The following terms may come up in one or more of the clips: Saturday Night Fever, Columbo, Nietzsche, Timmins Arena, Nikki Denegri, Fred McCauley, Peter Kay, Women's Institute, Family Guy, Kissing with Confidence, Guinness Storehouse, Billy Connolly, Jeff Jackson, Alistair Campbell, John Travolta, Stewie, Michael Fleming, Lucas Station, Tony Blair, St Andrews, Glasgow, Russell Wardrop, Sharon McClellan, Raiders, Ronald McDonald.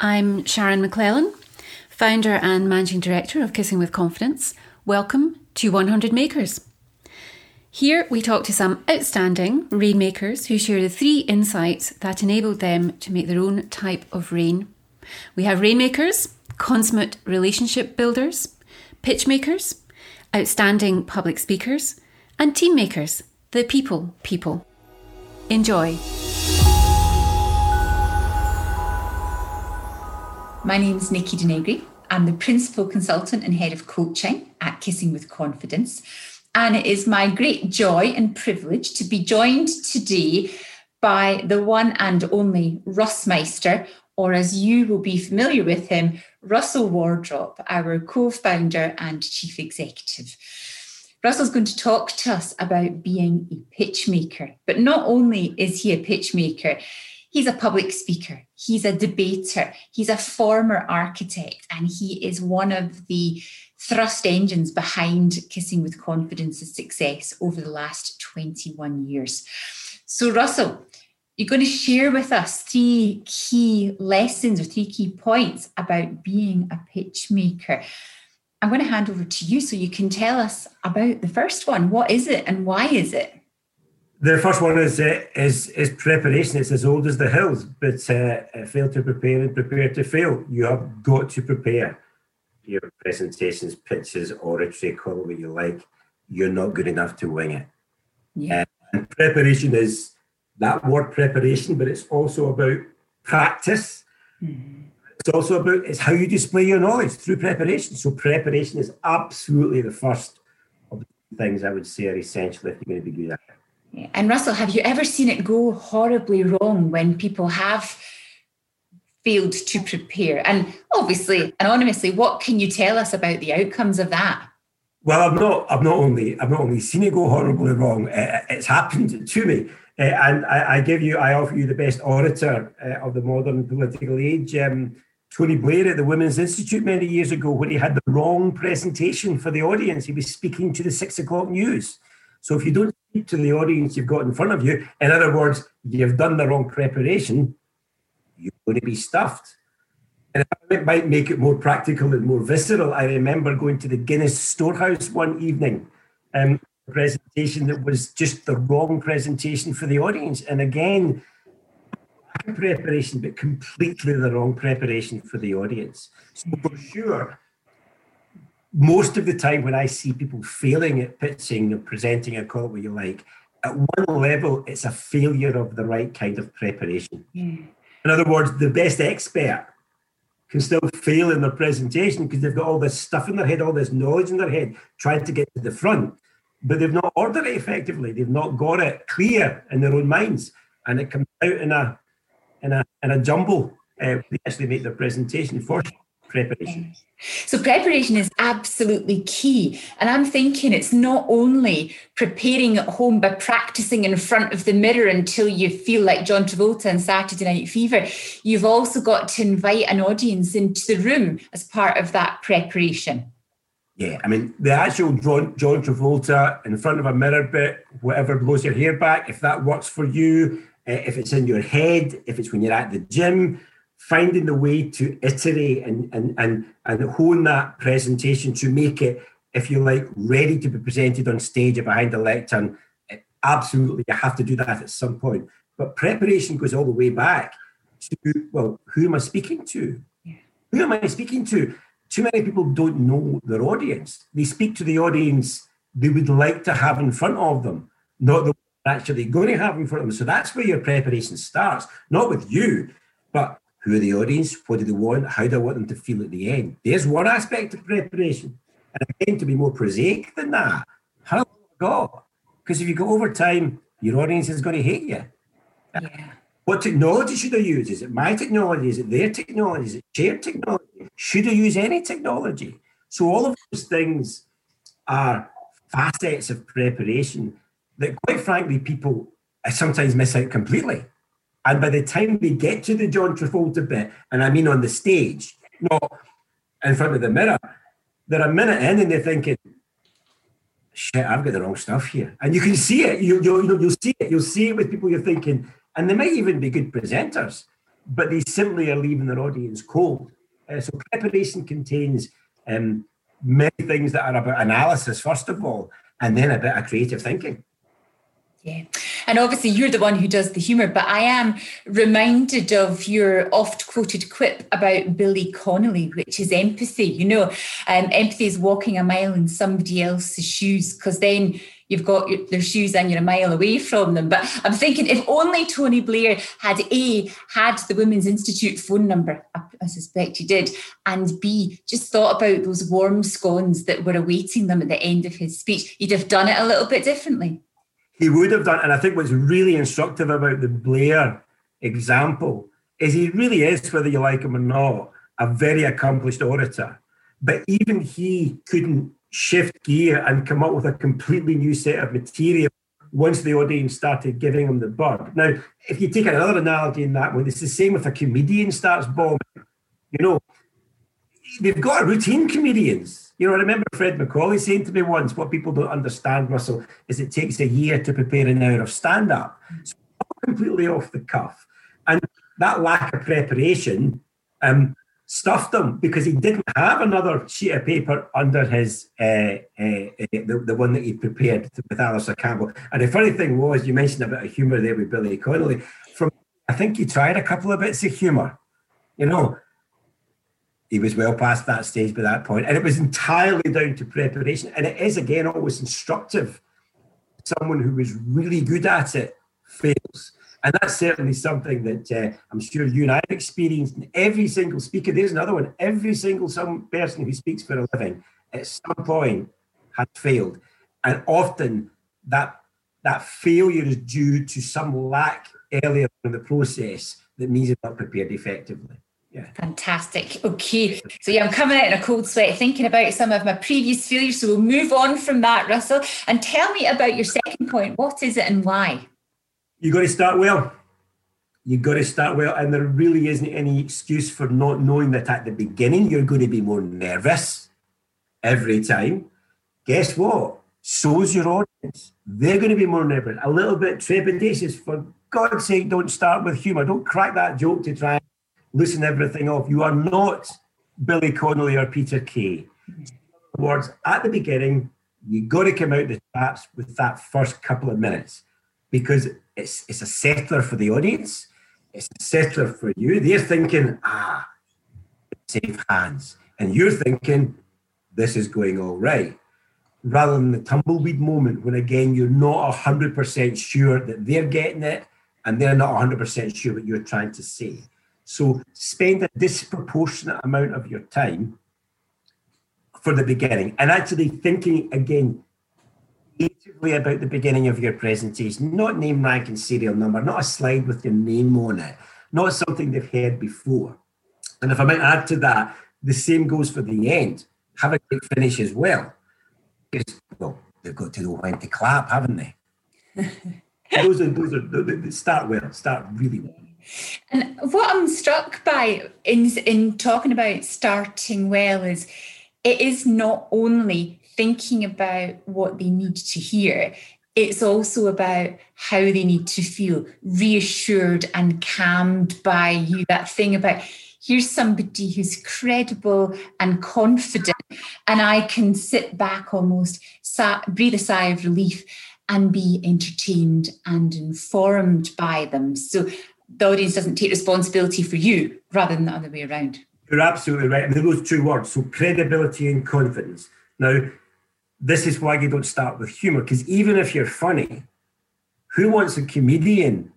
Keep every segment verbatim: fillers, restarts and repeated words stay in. I'm Sharon McClellan, founder and managing director of Kissing with Confidence. Welcome to one hundred Makers. Here we talk to some outstanding rain makers who share the three insights that enabled them to make their own type of rain. We have rainmakers, consummate relationship builders, pitch makers, outstanding public speakers, and team makers, the people people. Enjoy. My name's Nikki Denegri. I'm the Principal Consultant and Head of Coaching at Kissing with Confidence. And it is my great joy and privilege to be joined today by the one and only Russ Meister, or as you will be familiar with him, Russell Wardrop, our co-founder and Chief Executive. Russell's going to talk to us about being a pitch maker. But not only is he a pitch maker, he's a public speaker, he's a debater, he's a former architect, and he is one of the thrust engines behind Kissing with Confidence's success over the last twenty-one years. So Russell, you're going to share with us three key lessons or three key points about being a pitch maker. I'm going to hand over to you so you can tell us about the first one. What is it and why is it? The first one is uh, is is preparation. It's as old as the hills, but uh, fail to prepare and prepare to fail. You have got to prepare. Your presentations, pitches, oratory, call it what you like. You're not good enough to wing it. Yeah. Uh, and preparation is that word preparation, but it's also about practice. Mm-hmm. It's also about it's how you display your knowledge through preparation. So preparation is absolutely the first of the things I would say are essential if you're going to be good at it. And Russell, have you ever seen it go horribly wrong when people have failed to prepare? And obviously, anonymously, what can you tell us about the outcomes of that? Well, I've not, I've not only, I've not only seen it go horribly wrong. Uh, it's happened to me, uh, and I, I give you, I offer you the best orator uh, of the modern political age, um, Tony Blair at the Women's Institute many years ago, when he had the wrong presentation for the audience. He was speaking to the six o'clock news. So if you don't speak to the audience you've got in front of you, in other words, you've done the wrong preparation, you're going to be stuffed. And it might make it more practical and more visceral. I remember going to the Guinness Storehouse one evening, um, a presentation that was just the wrong presentation for the audience. And again, preparation, but completely the wrong preparation for the audience. So for sure, most of the time when I see people failing at pitching or presenting, or call it what you like, at one level, it's a failure of the right kind of preparation. Yeah. In other words, the best expert can still fail in their presentation because they've got all this stuff in their head, all this knowledge in their head, trying to get to the front, but they've not ordered it effectively. They've not got it clear in their own minds. And it comes out in a in a, in a jumble. Uh, they actually make their presentation first. Preparation. So preparation is absolutely key. And I'm thinking it's not only preparing at home by practicing in front of the mirror until you feel like John Travolta in Saturday Night Fever. You've also got to invite an audience into the room as part of that preparation. Yeah, I mean, the actual John, John Travolta in front of a mirror bit, whatever blows your hair back, if that works for you, uh, if it's in your head, if it's when you're at the gym, finding the way to iterate and, and, and, and hone that presentation to make it, if you like, ready to be presented on stage or behind the lectern. Absolutely, you have to do that at some point. But preparation goes all the way back to, well, who am I speaking to? Yeah. Who am I speaking to? Too many people don't know their audience. They speak to the audience they would like to have in front of them, not the one they're actually going to have in front of them. So that's where your preparation starts, not with you, but who are the audience? What do they want? How do I want them to feel at the end? There's one aspect of preparation. And again, to be more prosaic than that, how long have I got? Because if you go over time, your audience is going to hate you. Yeah. What technology should I use? Is it my technology? Is it their technology? Is it shared technology? Should I use any technology? So all of those things are facets of preparation that, quite frankly, people sometimes miss out completely. And by the time we get to the John Travolta bit, and I mean on the stage, not in front of the mirror, they're a minute in and they're thinking, shit, I've got the wrong stuff here. And you can see it. You, you, you'll see it. You'll see it with people you're thinking. And they might even be good presenters. but they simply are leaving their audience cold. Uh, so preparation contains um, many things that are about analysis, first of all, and then a bit of creative thinking. Yeah. And obviously you're the one who does the humour, but I am reminded of your oft-quoted quip about Billy Connolly, which is empathy. You know, um, empathy is walking a mile in somebody else's shoes, because then you've got your, their shoes and you're a mile away from them. But I'm thinking, if only Tony Blair had A, had the Women's Institute phone number, I, I suspect he did, and B, just thought about those warm scones that were awaiting them at the end of his speech, he'd have done it a little bit differently. He would have done, and I think what's really instructive about the Blair example is he really is, whether you like him or not, a very accomplished orator. But even he couldn't shift gear and come up with a completely new set of material once the audience started giving him the bird. Now, if you take another analogy in that one, it's the same if a comedian starts bombing. You know, they've got a routine, comedians. You know, I remember Fred McCauley saying to me once, what people don't understand, Russell, is it takes a year to prepare an hour of stand-up. So completely off the cuff. And that lack of preparation um, stuffed him, because he didn't have another sheet of paper under his, uh, uh, the, the one that he prepared with Alistair Campbell. And the funny thing was, you mentioned a bit of humour there with Billy Connolly. From, I think he tried a couple of bits of humour, you know. He was well past that stage by that point. And it was entirely down to preparation. And it is, again, always instructive. Someone who is really good at it fails. And that's certainly something that uh, I'm sure you and I have experienced in every single speaker. There's another one. Every single some person who speaks for a living at some point has failed. And often that, that failure is due to some lack earlier in the process that means they're not prepared effectively. Yeah. Fantastic. Okay. So yeah, I'm coming out in a cold sweat thinking about some of my previous failures. So we'll move on from that, Russell. And tell me about your second point. What is it and why? You've got to start well. You've got to start well. And there really isn't any excuse for not knowing that at the beginning you're going to be more nervous every time. Guess what? So's your audience. They're going to be more nervous. A little bit trepidatious. For God's sake, don't start with humour. Don't crack that joke to try and loosen everything off. You are not Billy Connolly or Peter Kay. In other words, at the beginning, you've got to come out the traps with that first couple of minutes, because it's it's a settler for the audience. It's a settler for you. They're thinking, ah, safe hands. And you're thinking, this is going all right. Rather than the tumbleweed moment when, again, you're not one hundred percent sure that they're getting it and they're not one hundred percent sure what you're trying to say. So spend a disproportionate amount of your time for the beginning, and actually thinking again creatively about the beginning of your presentation, not name, rank and serial number, not a slide with your name on it, not something they've heard before. And if I might add to that, the same goes for the end. Have a great finish as well. Because, well, they've got to know when to clap, haven't they? those are, those are, start well, start really well. And what I'm struck by in, in talking about starting well is it is not only thinking about what they need to hear, it's also about how they need to feel reassured and calmed by you. That thing about, here's somebody who's credible and confident, and I can sit back almost, breathe a sigh of relief and be entertained and informed by them. So the audience doesn't take responsibility for you, rather than the other way around. You're absolutely right. I mean, those two words, so credibility and confidence. Now, this is why you don't start with humour, because even if you're funny, who wants a comedian,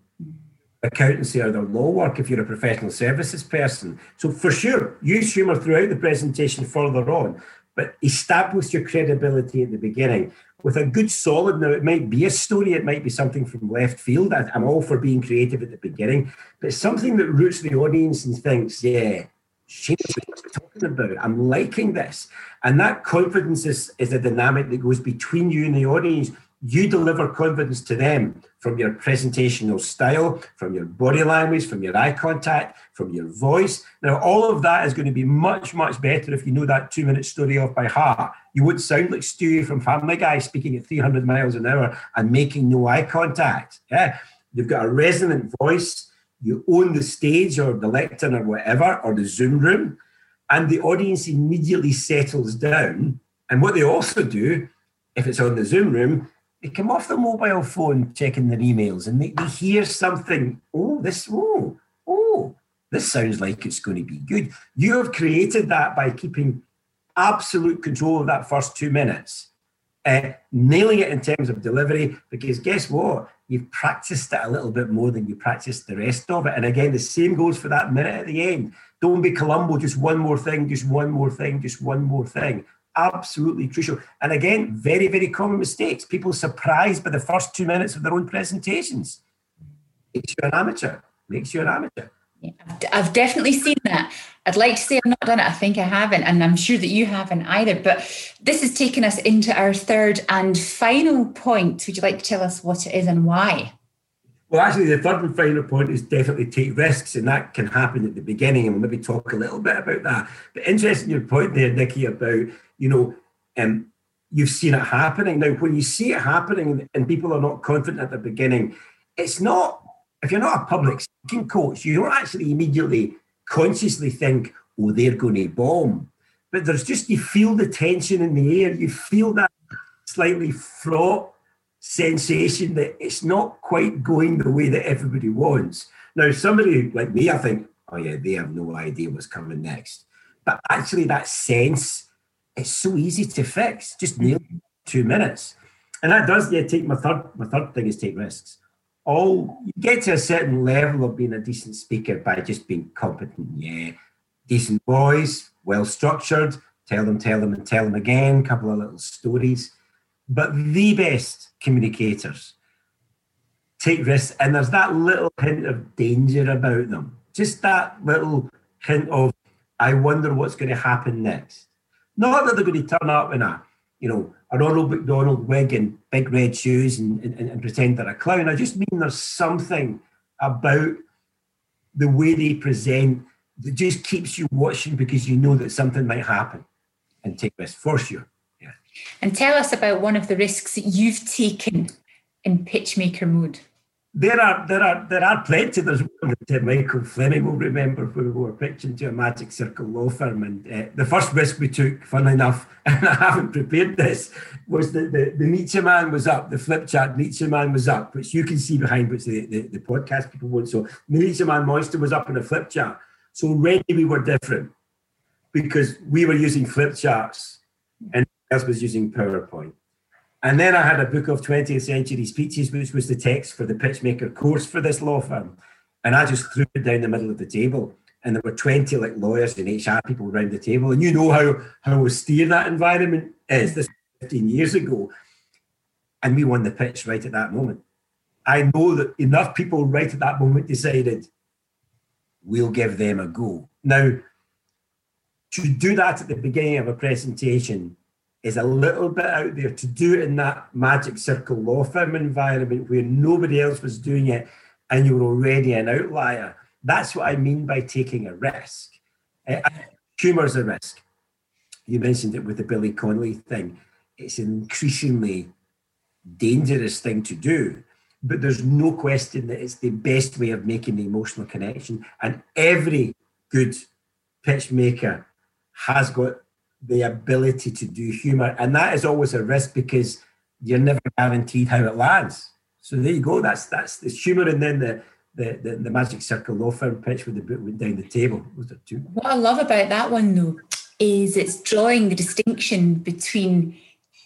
accountancy or their law work if you're a professional services person? So for sure, use humour throughout the presentation further on, but establish your credibility at the beginning with a good solid. Now, it might be a story, it might be something from left field. I, I'm all for being creative at the beginning, but it's something that roots the audience and thinks, yeah, she knows what I'm talking about. I'm liking this. And that confidence is, is a dynamic that goes between you and the audience. You deliver confidence to them from your presentational style, from your body language, from your eye contact, from your voice. Now, all of that is going to be much, much better if you know that two-minute story off by heart. You would sound like Stewie from Family Guy speaking at three hundred miles an hour and making no eye contact. Yeah, you've got a resonant voice. You own the stage or the lectern or whatever, or the Zoom room, and the audience immediately settles down. And what they also do, if it's on the Zoom room, they come off their mobile phone checking their emails and they, they hear something. Oh, this, oh, oh, this sounds like it's going to be good. You have created that by keeping absolute control of that first two minutes. Uh, nailing it in terms of delivery, because guess what? You've practiced it a little bit more than you practiced the rest of it. And again, the same goes for that minute at the end. Don't be Columbo, just one more thing, just one more thing, just one more thing. Absolutely crucial. And again, very, very common mistakes. People surprised by the first two minutes of their own presentations. Makes you an amateur. Makes you an amateur. Yeah, I've definitely seen that. I'd like to say I've not done it. I think I haven't, and I'm sure that you haven't either. But this has taken us into our third and final point. Would you like to tell us what it is and why? Well, actually, the third and final point is definitely take risks, and that can happen at the beginning, and we'll maybe talk a little bit about that. But interesting your point there, Nikki, about, you know, um, you've seen it happening. Now, when you see it happening and people are not confident at the beginning, it's not... If you're not a public speaking coach, you don't actually immediately consciously think, oh, they're going to bomb. But there's just, you feel the tension in the air. You feel that slightly fraught sensation that it's not quite going the way that everybody wants. Now, somebody like me, I think, oh yeah, they have no idea what's coming next. But actually that sense, it's so easy to fix, just nearly two minutes. And that does, yeah, take my third, my third thing is take risks. All, you get to a certain level of being a decent speaker by just being competent, yeah. Decent voice, well-structured, tell them, tell them, and tell them again, couple of little stories. But the best communicators take risks, and there's that little hint of danger about them. Just that little hint of, I wonder what's going to happen next. Not that they're going to turn up in a, you know, an Ronald McDonald wig and big red shoes and, and, and pretend they're a clown. I just mean there's something about the way they present that just keeps you watching because you know that something might happen, and take risks for sure. Yeah. And tell us about one of the risks that you've taken in pitchmaker mode. There are there are there are plenty. There's one that Michael Fleming will remember when we were pitching to a Magic Circle law firm, and uh, the first risk we took, funnily enough, and I haven't prepared this, was that the, the Nietzsche man was up, the flip chart Nietzsche man was up, which you can see behind, which the, the, the podcast people won't. So the Nietzsche man monster was up in a flip chart. So already we were different because we were using flip charts and else was using PowerPoint. And then I had a book of twentieth century speeches, which was the text for the pitchmaker course for this law firm. And I just threw it down the middle of the table. And there were twenty like lawyers and H R people around the table. And you know how, how austere that environment is. This was fifteen years ago. And we won the pitch right at that moment. I know that enough people right at that moment decided, we'll give them a go. Now, to do that at the beginning of a presentation is a little bit out there. To do it in that Magic Circle law firm environment where nobody else was doing it and you were already an outlier, that's what I mean by taking a risk. Uh, humour's a risk. You mentioned it with the Billy Connolly thing. It's an increasingly dangerous thing to do, but there's no question that it's the best way of making the emotional connection, and every good pitch maker has got the ability to do humour, and that is always a risk because you're never guaranteed how it lands. So there you go. That's that's the humour, and then the the, the the Magic Circle law firm pitch with the book went down the table. Was it two? What I love about that one though is it's drawing the distinction between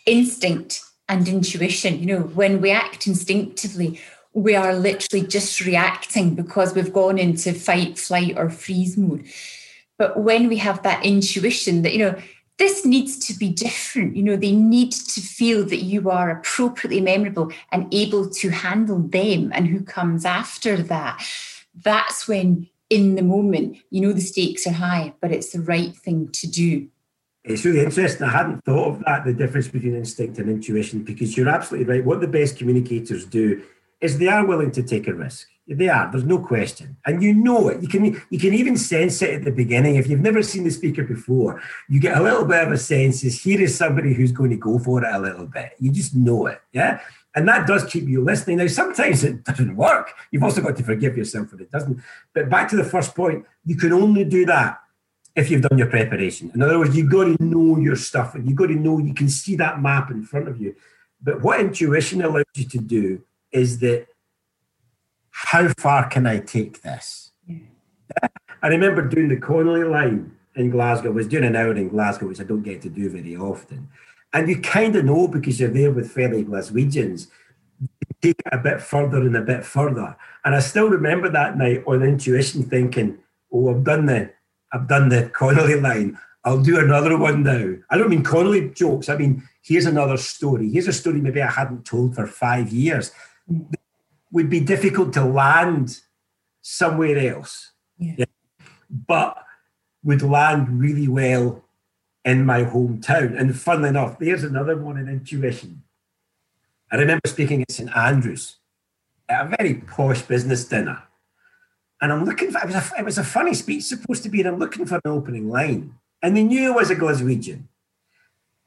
instinct and intuition. You know, when we act instinctively, we are literally just reacting because we've gone into fight, flight, or freeze mode. But when we have that intuition that, you know, this needs to be different. You know, they need to feel that you are appropriately memorable and able to handle them and who comes after that. That's when, in the moment, you know, the stakes are high, but it's the right thing to do. It's really interesting. I hadn't thought of that, the difference between instinct and intuition, because you're absolutely right. What the best communicators do is they are willing to take a risk. They are. There's no question. And you know it. You can you can even sense it at the beginning. If you've never seen the speaker before, you get a little bit of a sense is here is somebody who's going to go for it a little bit. You just know it. Yeah. And that does keep you listening. Now, sometimes it doesn't work. You've also got to forgive yourself if it doesn't. But back to the first point, you can only do that if you've done your preparation. In other words, you've got to know your stuff. You've got to know you can see that map in front of you. But what intuition allows you to do is that how far can I take this? Yeah. I remember doing the Connolly line in Glasgow. I was doing an hour in Glasgow, which I don't get to do very often. And you kind of know because you're there with fellow Glaswegians, take it a bit further and a bit further. And I still remember that night on intuition thinking, oh, I've done the, I've done the Connolly line. I'll do another one now. I don't mean Connolly jokes. I mean, here's another story. Here's a story maybe I hadn't told for five years. It would be difficult to land somewhere else. Yeah. Yeah. But would land really well in my hometown. And funnily enough, there's another one in intuition. I remember speaking at St Andrews at a very posh business dinner. And I'm looking for, it was a, it was a funny speech supposed to be, and I'm looking for an opening line. And they knew I was a Glaswegian.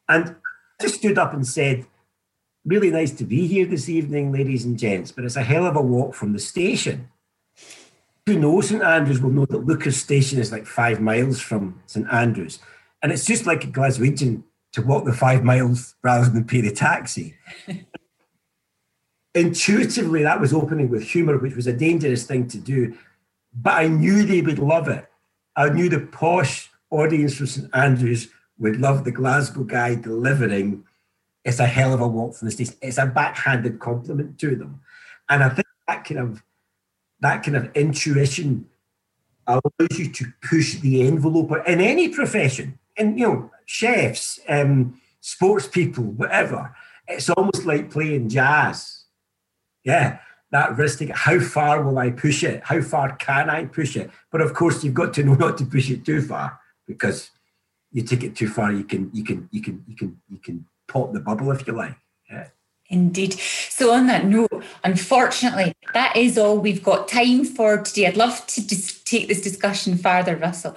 And I just stood up and said, really nice to be here this evening, ladies and gents, but it's a hell of a walk from the station. Who knows St Andrews will know that Lucas Station is like five miles from St Andrews. And it's just like a Glaswegian to walk the five miles rather than pay the taxi. Intuitively, that was opening with humour, which was a dangerous thing to do. But I knew they would love it. I knew the posh audience from St Andrews would love the Glasgow guy delivering. It's a hell of a walk from the station. It's a backhanded compliment to them. And I think that kind of, that kind of intuition allows you to push the envelope in any profession. And, you know, chefs, um, sports people, whatever. It's almost like playing jazz. Yeah, that risk taking. How far will I push it? How far can I push it? But, of course, you've got to know not to push it too far, because you take it too far, you can you can you can you can you can pop the bubble, if you like. Yeah. Indeed. So on that note, unfortunately, that is all we've got time for today. I'd love to just take this discussion further, Russell.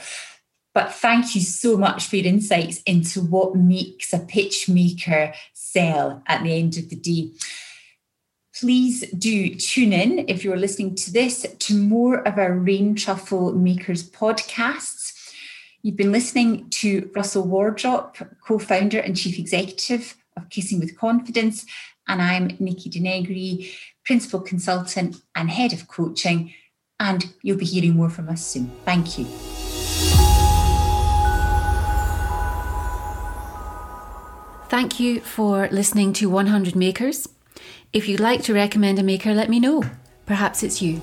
But thank you so much for your insights into what makes a pitch maker sell at the end of the day. Please do tune in, if you're listening to this, to more of our Rain Truffle Makers podcasts. You've been listening to Russell Wardrop, co-founder and chief executive of Kissing with Confidence. And I'm Nikki Denegri, principal consultant and head of coaching. And you'll be hearing more from us soon. Thank you. Thank you for listening to one hundred Makers. If you'd like to recommend a maker, let me know. Perhaps it's you.